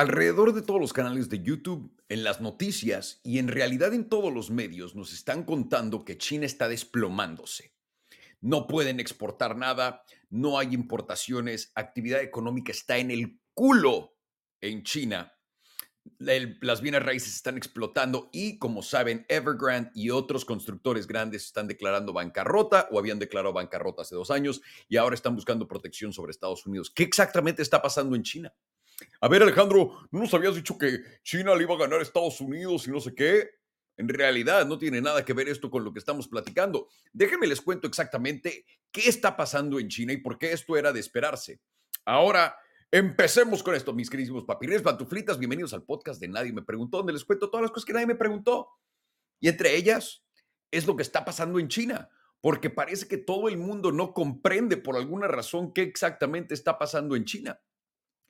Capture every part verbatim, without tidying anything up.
Alrededor de todos los canales de YouTube, en las noticias y en realidad en todos los medios nos están contando que China está desplomándose. No pueden exportar nada, no hay importaciones, actividad económica está en el culo en China. El, las bienes raíces están explotando y, como saben, Evergrande y otros constructores grandes están declarando bancarrota o habían declarado bancarrota hace dos años y ahora están buscando protección sobre Estados Unidos. ¿Qué exactamente está pasando en China? A ver, Alejandro, ¿no nos habías dicho que China le iba a ganar a Estados Unidos y no sé qué? En realidad no tiene nada que ver esto con lo que estamos platicando. Déjenme les cuento exactamente qué está pasando en China y por qué esto era de esperarse. Ahora, empecemos con esto, mis queridísimos papirrines, pantuflitas. Bienvenidos al podcast de Nadie Me Preguntó, donde les cuento todas las cosas que nadie me preguntó. Y entre ellas es lo que está pasando en China, porque parece que todo el mundo no comprende por alguna razón qué exactamente está pasando en China.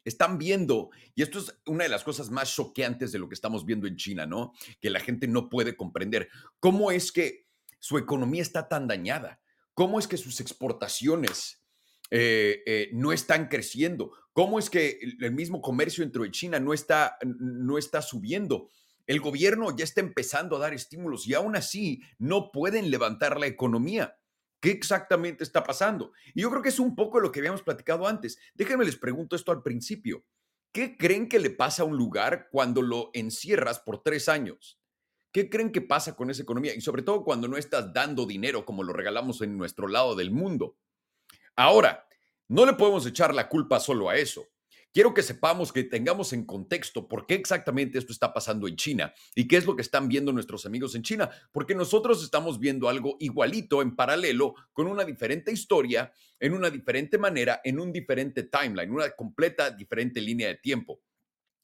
Están viendo, y esto es una de las cosas más choqueantes de lo que estamos viendo en China, ¿no? Que la gente no puede comprender. ¿Cómo es que su economía está tan dañada? ¿Cómo es que sus exportaciones Eh, eh, no están creciendo? ¿Cómo es que el mismo comercio entre China no está, no está subiendo? El gobierno ya está empezando a dar estímulos y aún así no pueden levantar la economía. ¿Qué exactamente está pasando? Y yo creo que es un poco lo que habíamos platicado antes. Déjenme les pregunto esto al principio. ¿Qué creen que le pasa a un lugar cuando lo encierras por tres años? ¿Qué creen que pasa con esa economía? Y sobre todo cuando no estás dando dinero como lo regalamos en nuestro lado del mundo. Ahora, no le podemos echar la culpa solo a eso. Quiero que sepamos, que tengamos en contexto por qué exactamente esto está pasando en China y qué es lo que están viendo nuestros amigos en China, porque nosotros estamos viendo algo igualito en paralelo, con una diferente historia, en una diferente manera, en un diferente timeline, una completa diferente línea de tiempo.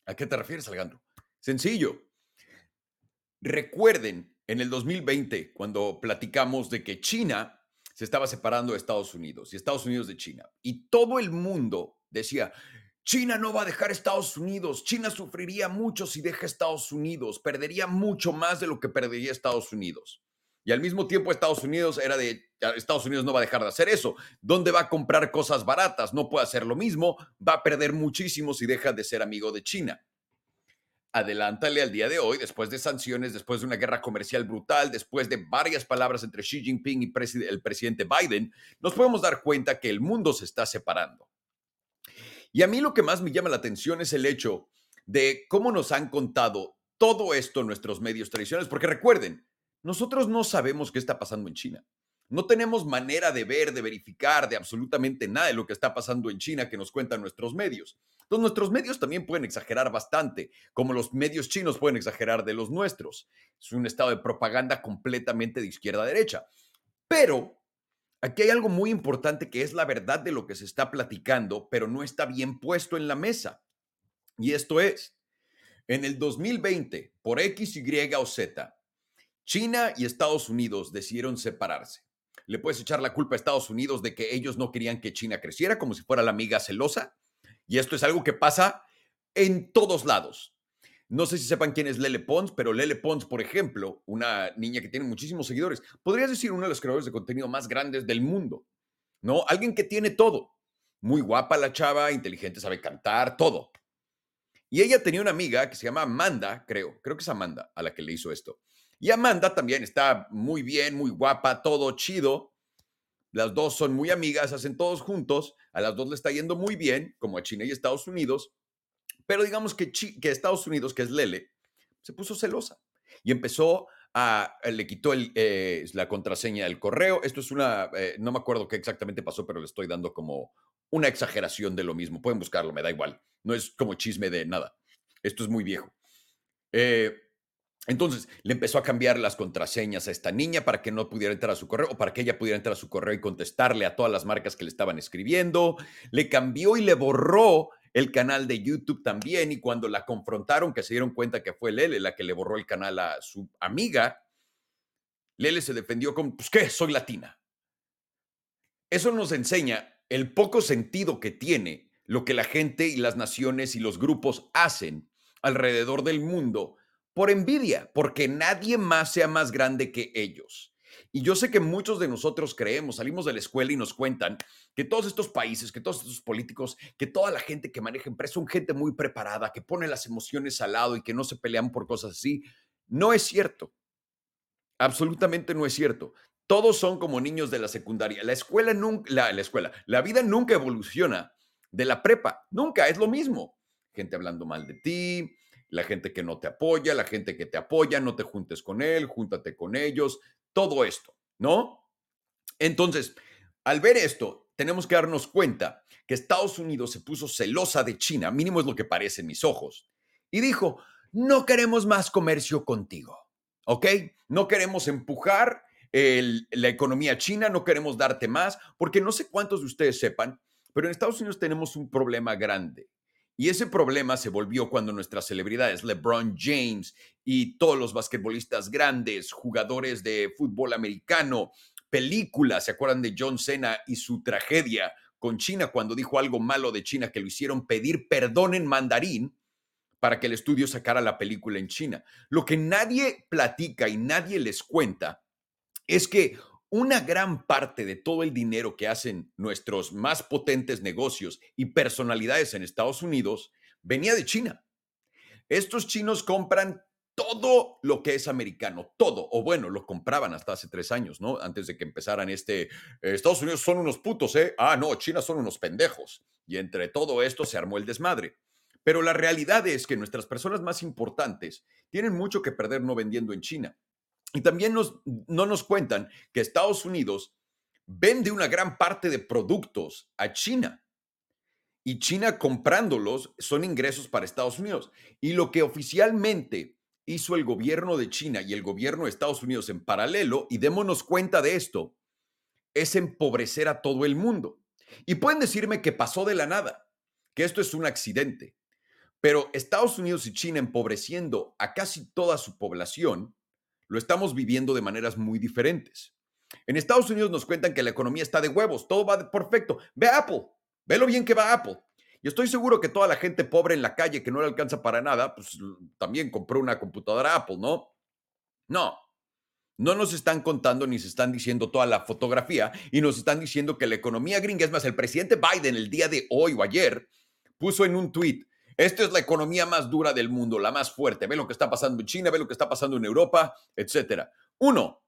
¿A qué te refieres, Alejandro? Sencillo. Recuerden, en el dos mil veinte, cuando platicamos de que China se estaba separando de Estados Unidos y Estados Unidos de China. Y todo el mundo decía, China no va a dejar a Estados Unidos. China sufriría mucho si deja a Estados Unidos. Perdería mucho más de lo que perdería Estados Unidos. Y al mismo tiempo Estados Unidos era de, Estados Unidos no va a dejar de hacer eso. ¿Dónde va a comprar cosas baratas? No puede hacer lo mismo. Va a perder muchísimo si deja de ser amigo de China. Adelántale al día de hoy, después de sanciones, después de una guerra comercial brutal, después de varias palabras entre Xi Jinping y preside- el presidente Biden, nos podemos dar cuenta que el mundo se está separando. Y a mí lo que más me llama la atención es el hecho de cómo nos han contado todo esto nuestros medios tradicionales, porque recuerden, nosotros no sabemos qué está pasando en China. No tenemos manera de ver, de verificar, de absolutamente nada de lo que está pasando en China que nos cuentan nuestros medios. Entonces, nuestros medios también pueden exagerar bastante, como los medios chinos pueden exagerar de los nuestros. Es un estado de propaganda completamente de izquierda a derecha. Pero aquí hay algo muy importante que es la verdad de lo que se está platicando, pero no está bien puesto en la mesa. Y esto es, en el dos mil veinte, por X, Y o Z, China y Estados Unidos decidieron separarse. Le puedes echar la culpa a Estados Unidos de que ellos no querían que China creciera, como si fuera la amiga celosa. Y esto es algo que pasa en todos lados. No sé si sepan quién es Lele Pons, pero Lele Pons, por ejemplo, una niña que tiene muchísimos seguidores, podrías decir uno de los creadores de contenido más grandes del mundo, ¿no? Alguien que tiene todo. Muy guapa la chava, inteligente, sabe cantar, todo. Y ella tenía una amiga que se llama Amanda, creo. Creo que es Amanda a la que le hizo esto. Y Amanda también está muy bien, muy guapa, todo chido. Las dos son muy amigas, hacen todos juntos. A las dos le está yendo muy bien, como a China y Estados Unidos. Pero digamos que, Ch- que Estados Unidos, que es Lele, se puso celosa y empezó a... Le quitó el, eh, la contraseña del correo. Esto es una... Eh, no me acuerdo qué exactamente pasó, pero le estoy dando como una exageración de lo mismo. Pueden buscarlo, me da igual. No es como chisme de nada. Esto es muy viejo. Eh... Entonces, le empezó a cambiar las contraseñas a esta niña para que no pudiera entrar a su correo o para que ella pudiera entrar a su correo y contestarle a todas las marcas que le estaban escribiendo. Le cambió y le borró el canal de YouTube también. Y cuando la confrontaron, que se dieron cuenta que fue Lele la que le borró el canal a su amiga, Lele se defendió con, pues, ¿qué? Soy latina. Eso nos enseña el poco sentido que tiene lo que la gente y las naciones y los grupos hacen alrededor del mundo por envidia, porque nadie más sea más grande que ellos. Y yo sé que muchos de nosotros creemos, salimos de la escuela y nos cuentan que todos estos países, que todos estos políticos, que toda la gente que maneja empresas son gente muy preparada, que pone las emociones al lado y que no se pelean por cosas así. No es cierto. Absolutamente no es cierto. Todos son como niños de la secundaria. La escuela nunca, la, la escuela, la vida nunca evoluciona de la prepa. Nunca es lo mismo. Gente hablando mal de ti, la gente que no te apoya, la gente que te apoya, no te juntes con él, júntate con ellos. Todo esto, ¿no? Entonces, al ver esto, tenemos que darnos cuenta que Estados Unidos se puso celosa de China, mínimo es lo que parece en mis ojos, y dijo, no queremos más comercio contigo, ¿ok? No queremos empujar el, la economía china, no queremos darte más, porque no sé cuántos de ustedes sepan, pero en Estados Unidos tenemos un problema grande. Y ese problema se volvió cuando nuestras celebridades, LeBron James y todos los basquetbolistas grandes, jugadores de fútbol americano, películas, ¿se acuerdan de John Cena y su tragedia con China cuando dijo algo malo de China que lo hicieron pedir perdón en mandarín para que el estudio sacara la película en China? Lo que nadie platica y nadie les cuenta es que una gran parte de todo el dinero que hacen nuestros más potentes negocios y personalidades en Estados Unidos venía de China. Estos chinos compran todo lo que es americano, todo, o bueno, lo compraban hasta hace tres años, ¿no? Antes de que empezaran este, eh, Estados Unidos son unos putos, ¿eh? Ah, no, China son unos pendejos. Y entre todo esto se armó el desmadre. Pero la realidad es que nuestras personas más importantes tienen mucho que perder no vendiendo en China. Y también nos, no nos cuentan que Estados Unidos vende una gran parte de productos a China. Y China comprándolos son ingresos para Estados Unidos. Y lo que oficialmente hizo el gobierno de China y el gobierno de Estados Unidos en paralelo, y démonos cuenta de esto, es empobrecer a todo el mundo. Y pueden decirme que pasó de la nada, que esto es un accidente. Pero Estados Unidos y China empobreciendo a casi toda su población, lo estamos viviendo de maneras muy diferentes. En Estados Unidos nos cuentan que la economía está de huevos, todo va de perfecto. Ve a Apple, ve lo bien que va Apple. Y estoy seguro que toda la gente pobre en la calle que no le alcanza para nada, pues también compró una computadora Apple, ¿no? No, no nos están contando ni se están diciendo toda la fotografía y nos están diciendo que la economía gringa, es más, el presidente Biden el día de hoy o ayer puso en un tuit, esta es la economía más dura del mundo, la más fuerte. Ve lo que está pasando en China, ve lo que está pasando en Europa, etcétera. Uno,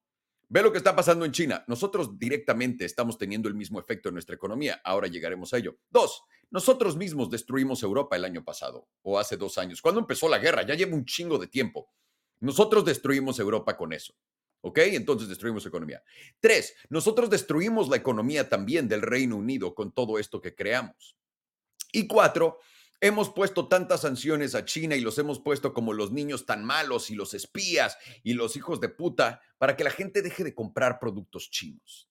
ve lo que está pasando en China. Nosotros directamente estamos teniendo el mismo efecto en nuestra economía. Ahora llegaremos a ello. Dos, nosotros mismos destruimos Europa el año pasado o hace dos años. Cuando empezó la guerra, ya lleva un chingo de tiempo. Nosotros destruimos Europa con eso. ¿Ok? Entonces destruimos economía. Tres, nosotros destruimos la economía también del Reino Unido con todo esto que creamos. Y cuatro, hemos puesto tantas sanciones a China y los hemos puesto como los niños tan malos y los espías y los hijos de puta para que la gente deje de comprar productos chinos.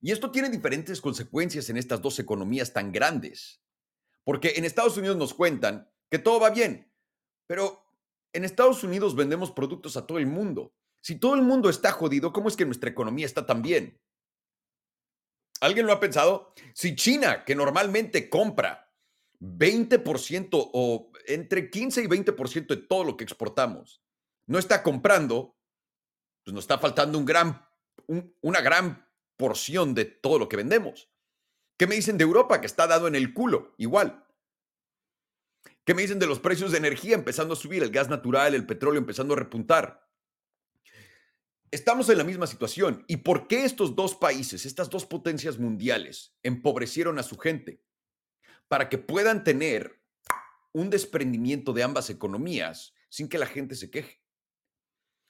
Y esto tiene diferentes consecuencias en estas dos economías tan grandes. Porque en Estados Unidos nos cuentan que todo va bien, pero en Estados Unidos vendemos productos a todo el mundo. Si todo el mundo está jodido, ¿cómo es que nuestra economía está tan bien? ¿Alguien lo ha pensado? Si China, que normalmente compra veinte por ciento o entre quince y veinte por ciento de todo lo que exportamos no está comprando, pues nos está faltando un gran, un, una gran porción de todo lo que vendemos. ¿Qué me dicen de Europa? Que está dado en el culo, igual. ¿Qué me dicen de los precios de energía empezando a subir, el gas natural, el petróleo empezando a repuntar? Estamos en la misma situación. ¿Y por qué estos dos países, estas dos potencias mundiales, empobrecieron a su gente? Para que puedan tener un desprendimiento de ambas economías sin que la gente se queje.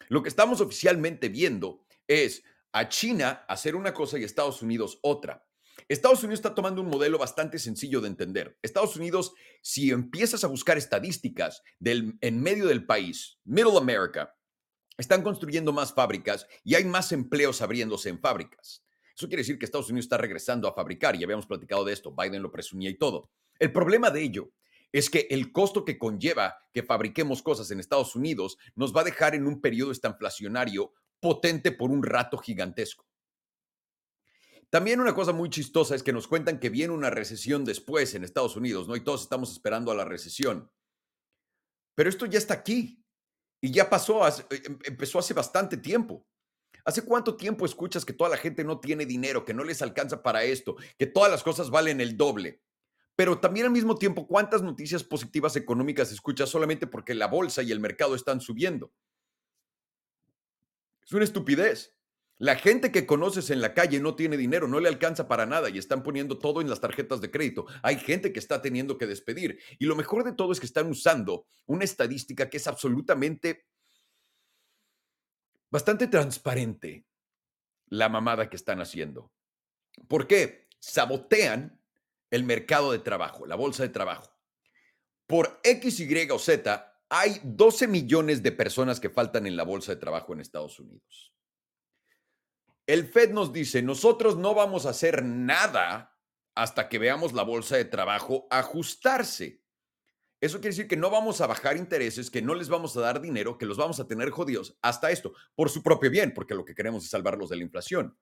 Lo que estamos oficialmente viendo es a China hacer una cosa y a Estados Unidos otra. Estados Unidos está tomando un modelo bastante sencillo de entender. Estados Unidos, si empiezas a buscar estadísticas del, en medio del país, Middle America, están construyendo más fábricas y hay más empleos abriéndose en fábricas. Eso quiere decir que Estados Unidos está regresando a fabricar y habíamos platicado de esto. Biden lo presumía y todo. El problema de ello es que el costo que conlleva que fabriquemos cosas en Estados Unidos nos va a dejar en un periodo estanflacionario potente por un rato gigantesco. También una cosa muy chistosa es que nos cuentan que viene una recesión después en Estados Unidos, ¿no? Y todos estamos esperando a la recesión. Pero esto ya está aquí y ya pasó, hace, empezó hace bastante tiempo. ¿Hace cuánto tiempo escuchas que toda la gente no tiene dinero, que no les alcanza para esto, que todas las cosas valen el doble? Pero también al mismo tiempo, ¿cuántas noticias positivas económicas escuchas solamente porque la bolsa y el mercado están subiendo? Es una estupidez. La gente que conoces en la calle no tiene dinero, no le alcanza para nada y están poniendo todo en las tarjetas de crédito. Hay gente que está teniendo que despedir. Y lo mejor de todo es que están usando una estadística que es absolutamente bastante transparente, la mamada que están haciendo. ¿Por qué? Sabotean el mercado de trabajo, la bolsa de trabajo. Por X, Y o Z, hay doce millones de personas que faltan en la bolsa de trabajo en Estados Unidos. El Fed nos dice, nosotros no vamos a hacer nada hasta que veamos la bolsa de trabajo ajustarse. Eso quiere decir que no vamos a bajar intereses, que no les vamos a dar dinero, que los vamos a tener jodidos hasta esto, por su propio bien, porque lo que queremos es salvarlos de la inflación.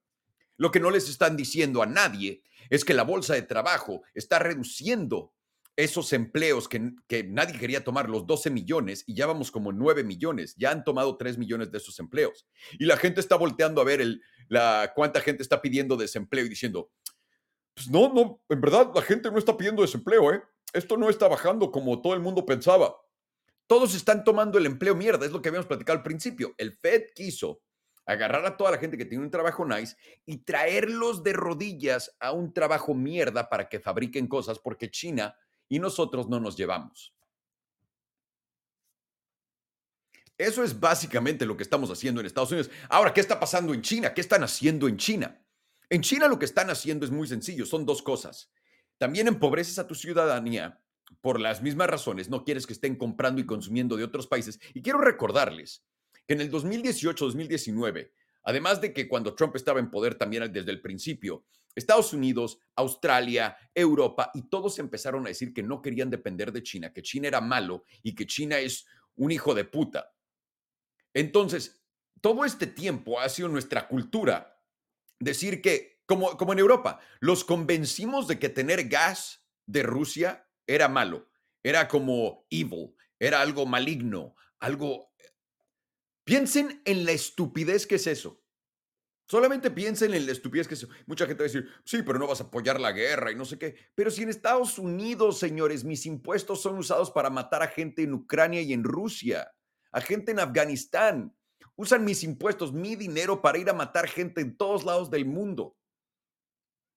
Lo que no les están diciendo a nadie es que la bolsa de trabajo está reduciendo esos empleos que, que nadie quería tomar, los doce millones, y ya vamos como nueve millones. Ya han tomado tres millones de esos empleos. Y la gente está volteando a ver el, la, cuánta gente está pidiendo desempleo y diciendo, pues no, no, en verdad la gente no está pidiendo desempleo, ¿eh? Esto no está bajando como todo el mundo pensaba. Todos están tomando el empleo mierda, es lo que habíamos platicado al principio. El Fed quiso agarrar a toda la gente que tiene un trabajo nice y traerlos de rodillas a un trabajo mierda para que fabriquen cosas porque China y nosotros no nos llevamos. Eso es básicamente lo que estamos haciendo en Estados Unidos. Ahora, ¿qué está pasando en China? ¿Qué están haciendo en China? En China lo que están haciendo es muy sencillo, son dos cosas. También empobreces a tu ciudadanía por las mismas razones. No quieres que estén comprando y consumiendo de otros países. Y quiero recordarles que en el dos mil dieciocho, dos mil diecinueve, además de que cuando Trump estaba en poder también desde el principio, Estados Unidos, Australia, Europa y todos empezaron a decir que no querían depender de China, que China era malo y que China es un hijo de puta. Entonces, todo este tiempo ha sido nuestra cultura decir que, como, como en Europa, los convencimos de que tener gas de Rusia era malo, era como evil, era algo maligno, algo... Piensen en la estupidez que es eso. Solamente piensen en la estupidez que es eso. Mucha gente va a decir, sí, pero no vas a apoyar la guerra y no sé qué. Pero si en Estados Unidos, señores, mis impuestos son usados para matar a gente en Ucrania y en Rusia, a gente en Afganistán. Usan mis impuestos, mi dinero para ir a matar gente en todos lados del mundo.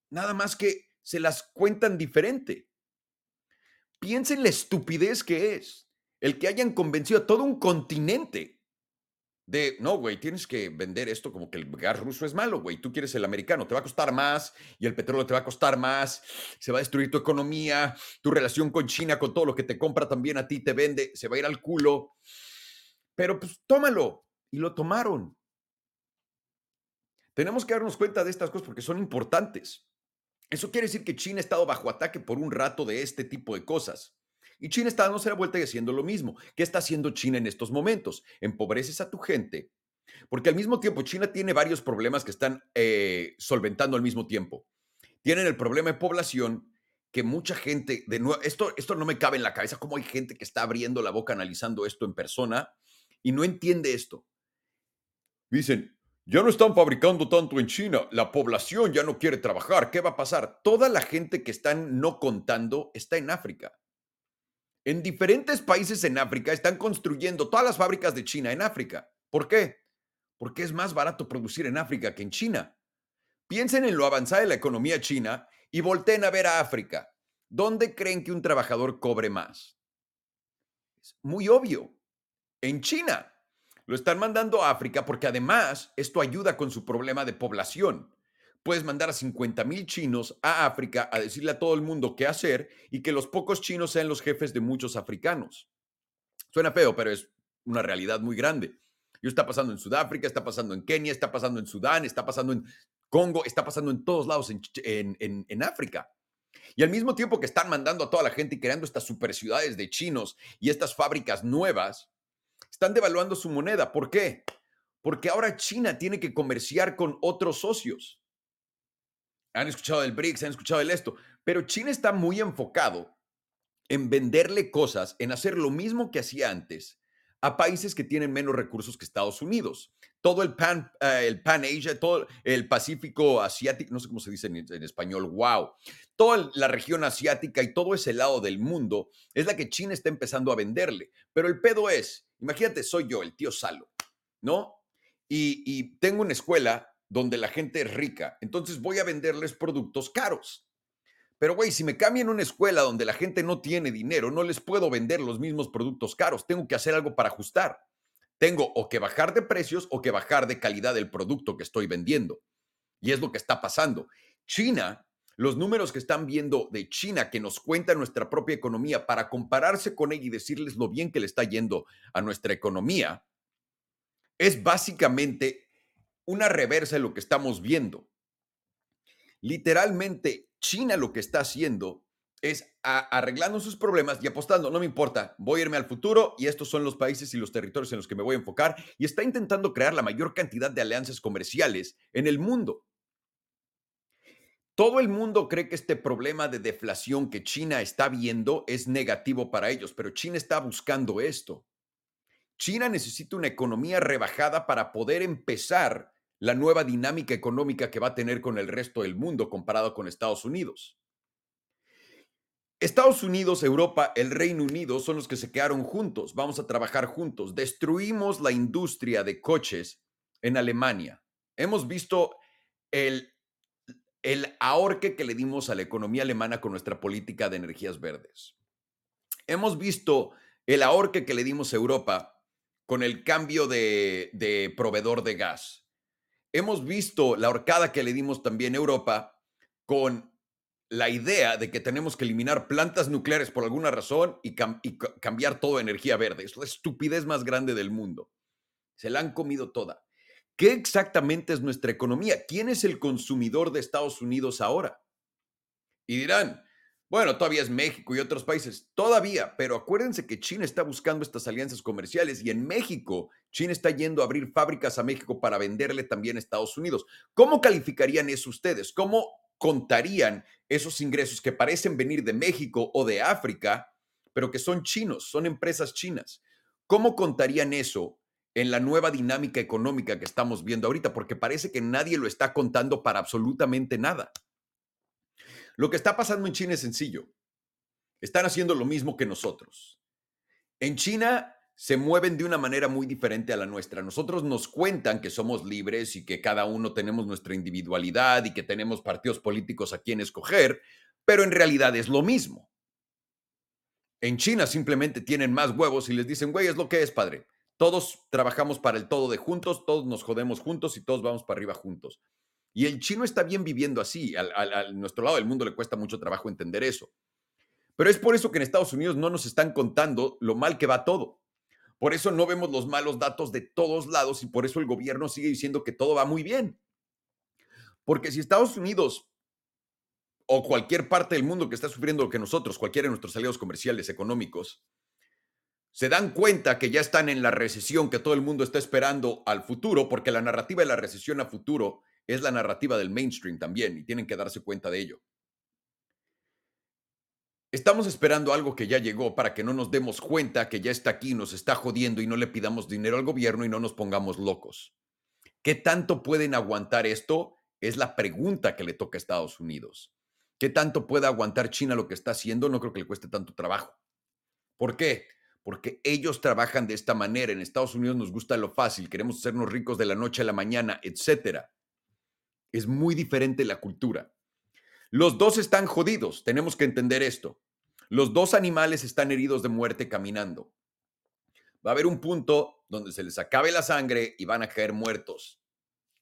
Nada más que se las cuentan diferente. Piensen la estupidez que es el que hayan convencido a todo un continente de, no, güey, tienes que vender esto como que el gas ruso es malo, güey. Tú quieres el americano, te va a costar más y el petróleo te va a costar más. Se va a destruir tu economía, tu relación con China, con todo lo que te compra también a ti, te vende, se va a ir al culo. Pero pues tómalo. Y lo tomaron. Tenemos que darnos cuenta de estas cosas porque son importantes. Eso quiere decir que China ha estado bajo ataque por un rato de este tipo de cosas. Y China está dándose la vuelta y haciendo lo mismo. ¿Qué está haciendo China en estos momentos? Empobreces a tu gente. Porque al mismo tiempo China tiene varios problemas que están eh, solventando al mismo tiempo. Tienen el problema de población que mucha gente, de nuevo, esto, esto no me cabe en la cabeza, cómo hay gente que está abriendo la boca analizando esto en persona y no entiende esto. Dicen, ya no están fabricando tanto en China, la población ya no quiere trabajar, ¿qué va a pasar? Toda la gente que están no contando está en África. En diferentes países en África están construyendo todas las fábricas de China en África. ¿Por qué? Porque es más barato producir en África que en China. Piensen en lo avanzado de la economía china y volteen a ver a África. ¿Dónde creen que un trabajador cobre más? Es muy obvio. En China. Lo están mandando a África porque además esto ayuda con su problema de población. Puedes mandar a cincuenta mil chinos a África a decirle a todo el mundo qué hacer y que los pocos chinos sean los jefes de muchos africanos. Suena feo, pero es una realidad muy grande. Y está pasando en Sudáfrica, está pasando en Kenia, está pasando en Sudán, está pasando en Congo, está pasando en todos lados en, en, en, en África. Y al mismo tiempo que están mandando a toda la gente y creando estas super ciudades de chinos y estas fábricas nuevas, están devaluando su moneda. ¿Por qué? Porque ahora China tiene que comerciar con otros socios. Han escuchado del BRICS, han escuchado del esto, pero China está muy enfocado en venderle cosas, en hacer lo mismo que hacía antes a países que tienen menos recursos que Estados Unidos. todo el Pan, eh, el Pan Asia, todo el Pacífico Asiático, no sé cómo se dice en, en español, wow, toda la región asiática y todo ese lado del mundo es la que China está empezando a venderle. Pero el pedo es, imagínate, soy yo, el tío Salo, ¿no? Y, y tengo una escuela donde la gente es rica, entonces voy a venderles productos caros. Pero, güey, si me cambian una escuela donde la gente no tiene dinero, no les puedo vender los mismos productos caros. Tengo que hacer algo para ajustar. Tengo o que bajar de precios o que bajar de calidad del producto que estoy vendiendo. Y es lo que está pasando. China, los números que están viendo de China, que nos cuenta nuestra propia economía, para compararse con ella y decirles lo bien que le está yendo a nuestra economía, es básicamente una reversa de lo que estamos viendo. Literalmente, China lo que está haciendo es a, arreglando sus problemas y apostando, no me importa, voy a irme al futuro y estos son los países y los territorios en los que me voy a enfocar, y está intentando crear la mayor cantidad de alianzas comerciales en el mundo. Todo el mundo cree que este problema de deflación que China está viendo es negativo para ellos, pero China está buscando esto. China necesita una economía rebajada para poder empezar la nueva dinámica económica que va a tener con el resto del mundo comparado con Estados Unidos. Estados Unidos, Europa, el Reino Unido son los que se quedaron juntos. Vamos a trabajar juntos. Destruimos la industria de coches en Alemania. Hemos visto el, el ahorque que le dimos a la economía alemana con nuestra política de energías verdes. Hemos visto el ahorque que le dimos a Europa con el cambio de, de proveedor de gas. Hemos visto la horcada que le dimos también a Europa con la idea de que tenemos que eliminar plantas nucleares por alguna razón y, cam- y c- cambiar todo a energía verde. Es la estupidez más grande del mundo. Se la han comido toda. ¿Qué exactamente es nuestra economía? ¿Quién es el consumidor de Estados Unidos ahora? Y dirán, bueno, todavía es México y otros países. Todavía, pero acuérdense que China está buscando estas alianzas comerciales, y en México China está yendo a abrir fábricas a México para venderle también a Estados Unidos. ¿Cómo calificarían eso ustedes? ¿Cómo contarían esos ingresos que parecen venir de México o de África, pero que son chinos, son empresas chinas? ¿Cómo contarían eso en la nueva dinámica económica que estamos viendo ahorita? Porque parece que nadie lo está contando para absolutamente nada. Lo que está pasando en China es sencillo. Están haciendo lo mismo que nosotros. En China se mueven de una manera muy diferente a la nuestra. Nosotros nos cuentan que somos libres y que cada uno tenemos nuestra individualidad y que tenemos partidos políticos a quien escoger, pero en realidad es lo mismo. En China simplemente tienen más huevos y les dicen, güey, es lo que es, padre. Todos trabajamos para el todo de juntos, todos nos jodemos juntos y todos vamos para arriba juntos. Y el chino está bien viviendo así. Al, al, al nuestro lado del mundo le cuesta mucho trabajo entender eso. Pero es por eso que en Estados Unidos no nos están contando lo mal que va todo. Por eso no vemos los malos datos de todos lados, y por eso el gobierno sigue diciendo que todo va muy bien. Porque si Estados Unidos o cualquier parte del mundo que está sufriendo lo que nosotros, cualquiera de nuestros aliados comerciales económicos, se dan cuenta que ya están en la recesión que todo el mundo está esperando al futuro, porque la narrativa de la recesión a futuro es la narrativa del mainstream también, y tienen que darse cuenta de ello. Estamos esperando algo que ya llegó para que no nos demos cuenta que ya está aquí, nos está jodiendo, y no le pidamos dinero al gobierno y no nos pongamos locos. ¿Qué tanto pueden aguantar esto? Es la pregunta que le toca a Estados Unidos. ¿Qué tanto puede aguantar China lo que está haciendo? No creo que le cueste tanto trabajo. ¿Por qué? Porque ellos trabajan de esta manera. En Estados Unidos nos gusta lo fácil, queremos hacernos ricos de la noche a la mañana, etcétera. Es muy diferente la cultura. Los dos están jodidos, tenemos que entender esto. Los dos animales están heridos de muerte caminando. Va a haber un punto donde se les acabe la sangre y van a caer muertos.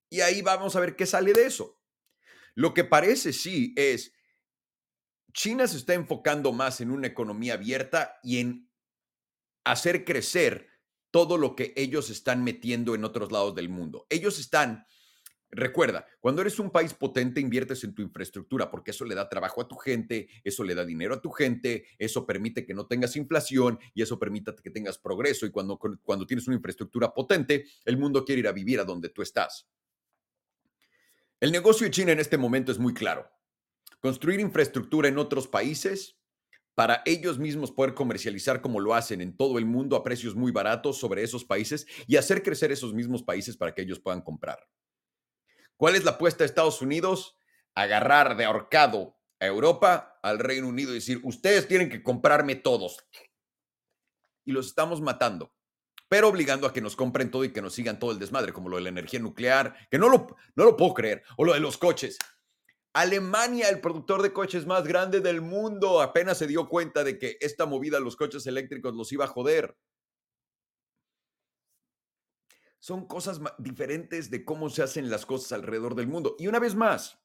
Y ahí vamos a ver qué sale de eso. Lo que parece sí es, China se está enfocando más en una economía abierta y en hacer crecer todo lo que ellos están metiendo en otros lados del mundo. Ellos están... Recuerda, cuando eres un país potente, inviertes en tu infraestructura, porque eso le da trabajo a tu gente, eso le da dinero a tu gente, eso permite que no tengas inflación y eso permite que tengas progreso. Y cuando, cuando tienes una infraestructura potente, el mundo quiere ir a vivir a donde tú estás. El negocio de China en este momento es muy claro. Construir infraestructura en otros países para ellos mismos poder comercializar como lo hacen en todo el mundo a precios muy baratos sobre esos países y hacer crecer esos mismos países para que ellos puedan comprar. ¿Cuál es la apuesta de Estados Unidos? Agarrar de ahorcado a Europa, al Reino Unido y decir, ustedes tienen que comprarme todos. Y los estamos matando, pero obligando a que nos compren todo y que nos sigan todo el desmadre, como lo de la energía nuclear, que no lo, no lo puedo creer, o lo de los coches. Alemania, el productor de coches más grande del mundo, apenas se dio cuenta de que esta movida, los coches eléctricos, los iba a joder. Son cosas diferentes de cómo se hacen las cosas alrededor del mundo. Y una vez más,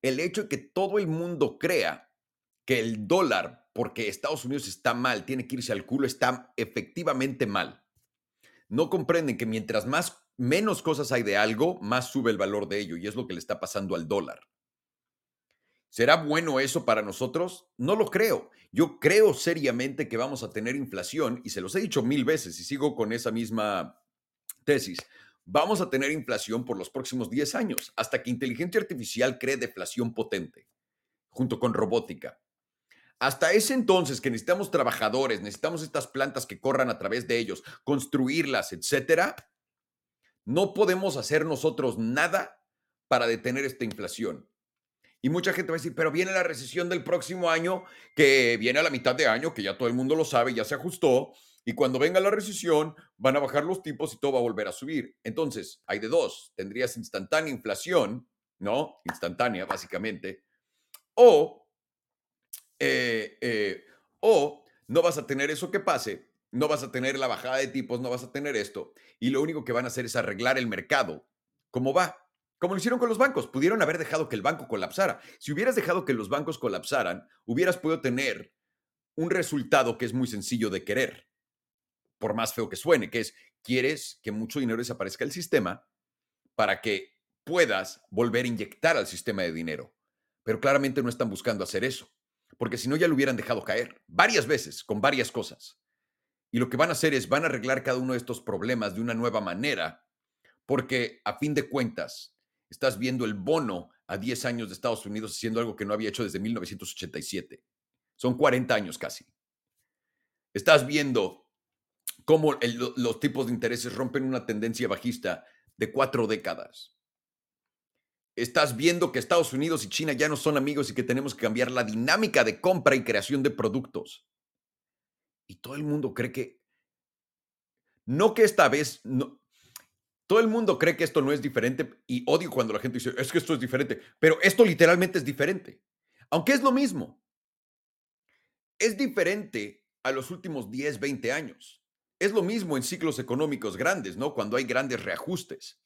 el hecho de que todo el mundo crea que el dólar, porque Estados Unidos está mal, tiene que irse al culo, está efectivamente mal. No comprenden que mientras más menos cosas hay de algo, más sube el valor de ello, y es lo que le está pasando al dólar. ¿Será bueno eso para nosotros? No lo creo. Yo creo seriamente que vamos a tener inflación, y se los he dicho mil veces y sigo con esa misma tesis. Vamos a tener inflación por los próximos diez años, hasta que inteligencia artificial cree deflación potente, junto con robótica. Hasta ese entonces que necesitamos trabajadores, necesitamos estas plantas que corran a través de ellos, construirlas, etcétera, no podemos hacer nosotros nada para detener esta inflación. Y mucha gente va a decir, pero viene la recesión del próximo año, que viene a la mitad de año, que ya todo el mundo lo sabe, ya se ajustó, y cuando venga la recesión van a bajar los tipos y todo va a volver a subir. Entonces, hay de dos. Tendrías instantánea inflación, ¿no? Instantánea, básicamente. O, eh, eh, o no vas a tener eso que pase, no vas a tener la bajada de tipos, no vas a tener esto. Y lo único que van a hacer es arreglar el mercado. ¿Cómo va? Como lo hicieron con los bancos. Pudieron haber dejado que el banco colapsara. Si hubieras dejado que los bancos colapsaran, hubieras podido tener un resultado que es muy sencillo de querer, por más feo que suene, que es, quieres que mucho dinero desaparezca del sistema para que puedas volver a inyectar al sistema de dinero. Pero claramente no están buscando hacer eso, porque si no ya lo hubieran dejado caer varias veces con varias cosas. Y lo que van a hacer es, van a arreglar cada uno de estos problemas de una nueva manera, porque a fin de cuentas estás viendo el bono a diez años de Estados Unidos haciendo algo que no había hecho desde mil novecientos ochenta y siete. Son cuarenta años casi. Estás viendo cómo el, los tipos de intereses rompen una tendencia bajista de cuatro décadas. Estás viendo que Estados Unidos y China ya no son amigos y que tenemos que cambiar la dinámica de compra y creación de productos. Y todo el mundo cree que, no que esta vez, no, todo el mundo cree que esto no es diferente, y odio cuando la gente dice, es que esto es diferente, pero esto literalmente es diferente, aunque es lo mismo. Es diferente a los últimos diez, veinte años. Es lo mismo en ciclos económicos grandes, ¿no? Cuando hay grandes reajustes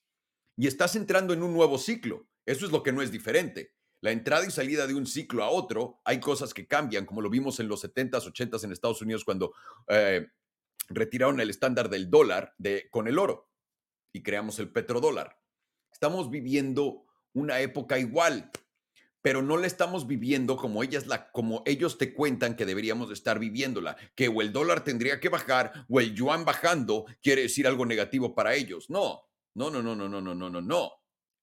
y estás entrando en un nuevo ciclo. Eso es lo que no es diferente. La entrada y salida de un ciclo a otro, hay cosas que cambian, como lo vimos en los setenta, ochenta en Estados Unidos cuando eh, retiraron el estándar del dólar de, con el oro y creamos el petrodólar. Estamos viviendo una época igual, pero no la estamos viviendo como, ellas la, como ellos te cuentan que deberíamos estar viviéndola, que o el dólar tendría que bajar o el yuan bajando quiere decir algo negativo para ellos. No, no, no, no, no, no, no, no, no.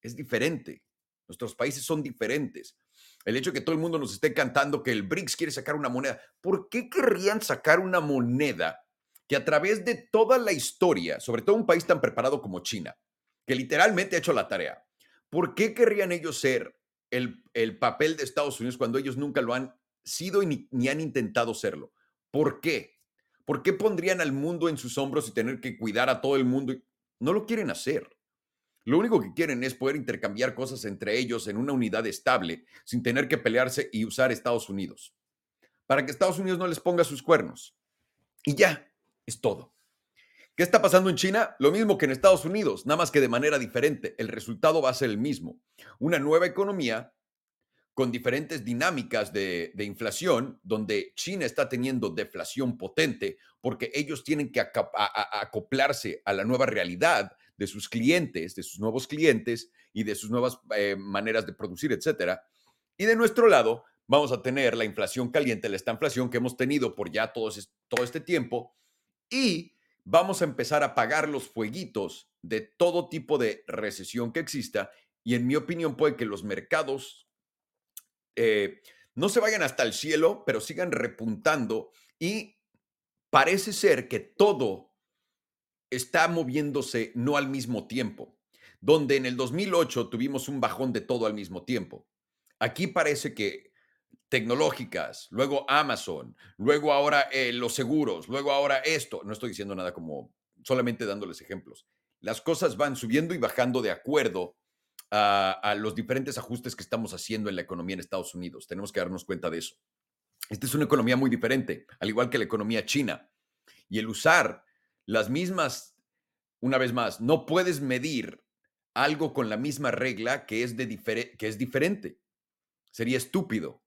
Es diferente. Nuestros países son diferentes. El hecho de que todo el mundo nos esté cantando que el BRICS quiere sacar una moneda. ¿Por qué querrían sacar una moneda que a través de toda la historia, sobre todo un país tan preparado como China, que literalmente ha hecho la tarea? ¿Por qué querrían ellos ser el, el papel de Estados Unidos cuando ellos nunca lo han sido y ni, ni han intentado serlo? ¿Por qué? ¿Por qué pondrían al mundo en sus hombros y tener que cuidar a todo el mundo? No lo quieren hacer. Lo único que quieren es poder intercambiar cosas entre ellos en una unidad estable sin tener que pelearse y usar Estados Unidos para que Estados Unidos no les ponga sus cuernos. Y ya, es todo. ¿Qué está pasando en China? Lo mismo que en Estados Unidos, nada más que de manera diferente. El resultado va a ser el mismo. Una nueva economía con diferentes dinámicas de, de inflación, donde China está teniendo deflación potente porque ellos tienen que acop- a, a, acoplarse a la nueva realidad de sus clientes, de sus nuevos clientes y de sus nuevas eh, maneras de producir, etcétera. Y de nuestro lado vamos a tener la inflación caliente, la estanflación que hemos tenido por ya todo, todo este tiempo, y vamos a empezar a apagar los fueguitos de todo tipo de recesión que exista, y en mi opinión puede que los mercados eh, No se vayan hasta el cielo, pero sigan repuntando y parece ser que todo está moviéndose no al mismo tiempo. Donde en el dos mil ocho tuvimos un bajón de todo al mismo tiempo. Aquí parece que tecnológicas, luego Amazon, luego ahora eh, los seguros, luego ahora esto. No estoy diciendo nada, como solamente dándoles ejemplos. Las cosas van subiendo y bajando de acuerdo a, a los diferentes ajustes que estamos haciendo en la economía en Estados Unidos. Tenemos que darnos cuenta de eso. Esta es una economía muy diferente, al igual que la economía china. Y el usar las mismas, una vez más, no puedes medir algo con la misma regla que es, de difer- que es diferente. Sería estúpido.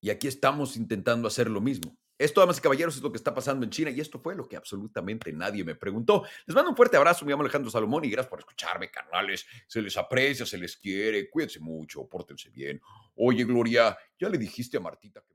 Y aquí estamos intentando hacer lo mismo. Esto, damas y caballeros, es lo que está pasando en China y esto fue lo que absolutamente nadie me preguntó. Les mando un fuerte abrazo. Me llamo Alejandro Salomón y gracias por escucharme, carnales. Se les aprecia, se les quiere. Cuídense mucho, pórtense bien. Oye, Gloria, ¿ya le dijiste a Martita que...